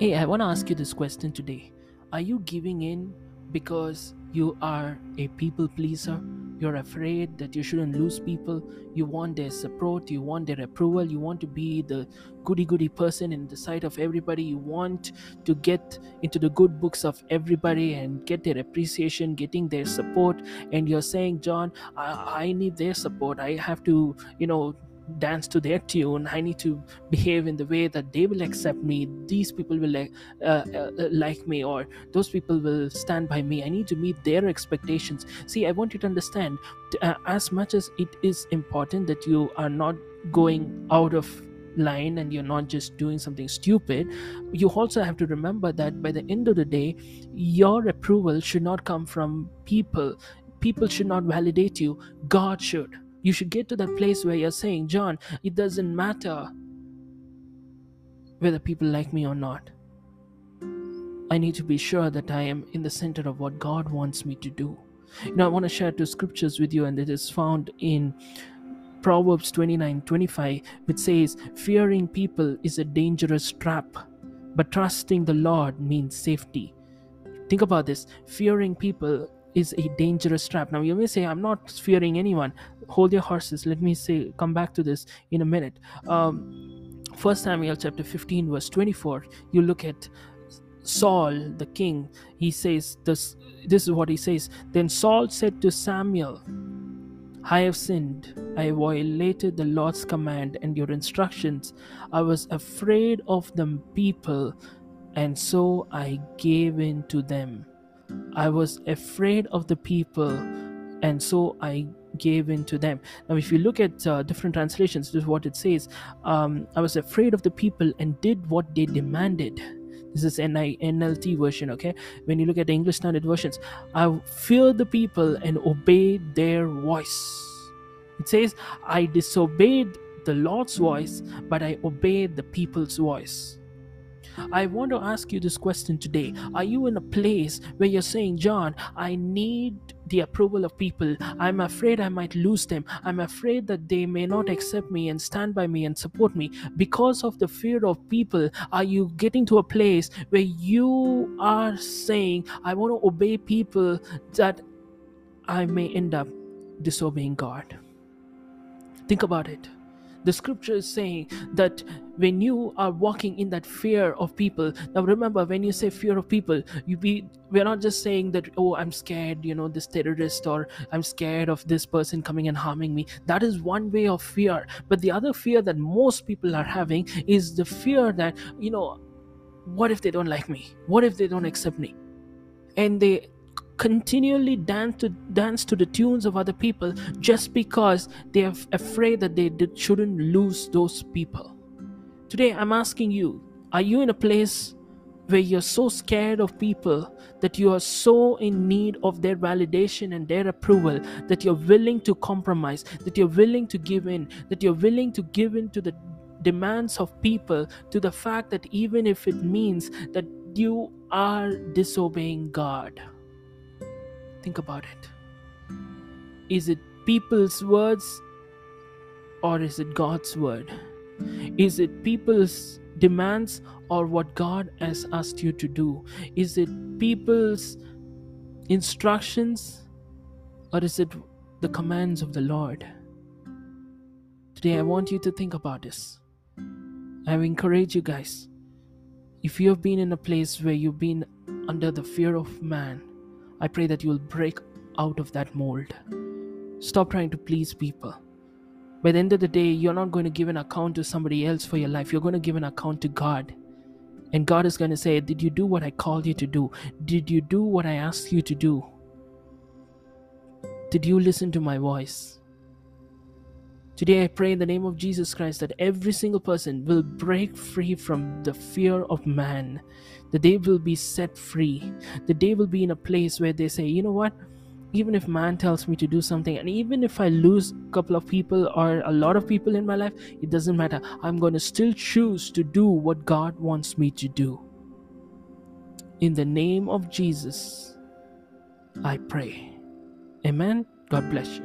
Hey, I want to ask you this question today. Are you giving in because you are a people pleaser? You're afraid that you shouldn't lose people. You want their support. You want their approval. You want to be the goody-goody person in the sight of everybody. You want to get into the good books of everybody and get their appreciation, getting their support. And you're saying, John, I need their support. I have to, dance to their tune. I need to behave in the way that they will accept me. These people will like me, or those people will stand by me. I need to meet their expectations. See, I want you to understand, as much as it is important that you are not going out of line and you're not just doing something stupid, you also have to remember that by the end of the day, your approval should not come from people. People should not validate you. God should. You should get to that place where you're saying, John, it doesn't matter whether people like me or not. I need to be sure that I am in the center of what God wants me to do. I want to share two scriptures with you, and it is found in Proverbs 29:25, which says, fearing people is a dangerous trap, but trusting the Lord means safety. Think about this. Fearing people is a dangerous trap. Now you may say, I'm not fearing anyone. Hold your horses. Let me come back to this in a minute. 1 Samuel chapter 15 verse 24, you look at Saul the king. He says, this is what he says. Then Saul said to Samuel, I have sinned. I violated the Lord's command and your instructions. I was afraid of the people, and so I gave in to them. I was afraid of the people, and so I gave in to them. Now, if you look at different translations, this is what it says. I was afraid of the people and did what they demanded. This is NLT version, okay? When you look at the English Standard versions, I feared the people and obeyed their voice. It says, I disobeyed the Lord's voice, but I obeyed the people's voice. I want to ask you this question today. Are you in a place where you're saying, John, I need the approval of people. I'm afraid I might lose them. I'm afraid that they may not accept me and stand by me and support me. Because of the fear of people, are you getting to a place where you are saying, I want to obey people, that I may end up disobeying God? Think about it. The scripture is saying that when you are walking in that fear of people, now remember, when you say fear of people, we're not just saying that, oh, I'm scared, this terrorist, or I'm scared of this person coming and harming me. That is one way of fear. But the other fear that most people are having is the fear that, what if they don't like me? What if they don't accept me? And they continually dance to the tunes of other people just because they are afraid that they shouldn't lose those people. Today, I'm asking you, are you in a place where you're so scared of people that you are so in need of their validation and their approval that you're willing to compromise, that you're willing to give in, that you're willing to give in to the demands of people, to the fact that even if it means that you are disobeying God? Think about it. Is it people's words or is it God's word? Is it people's demands or what God has asked you to do? Is it people's instructions or is it the commands of the Lord? Today, I want you to think about this. I encourage you guys, if you have been in a place where you've been under the fear of man, I pray that you'll break out of that mold. Stop trying to please people. By the end of the day, you're not going to give an account to somebody else for your life. You're going to give an account to God. And God is going to say, did you do what I called you to do? Did you do what I asked you to do? Did you listen to my voice? Today I pray in the name of Jesus Christ that every single person will break free from the fear of man. That they will be set free. That they will be in a place where they say, you know what? Even if man tells me to do something, and even if I lose a couple of people or a lot of people in my life, it doesn't matter. I'm going to still choose to do what God wants me to do. In the name of Jesus, I pray. Amen. God bless you.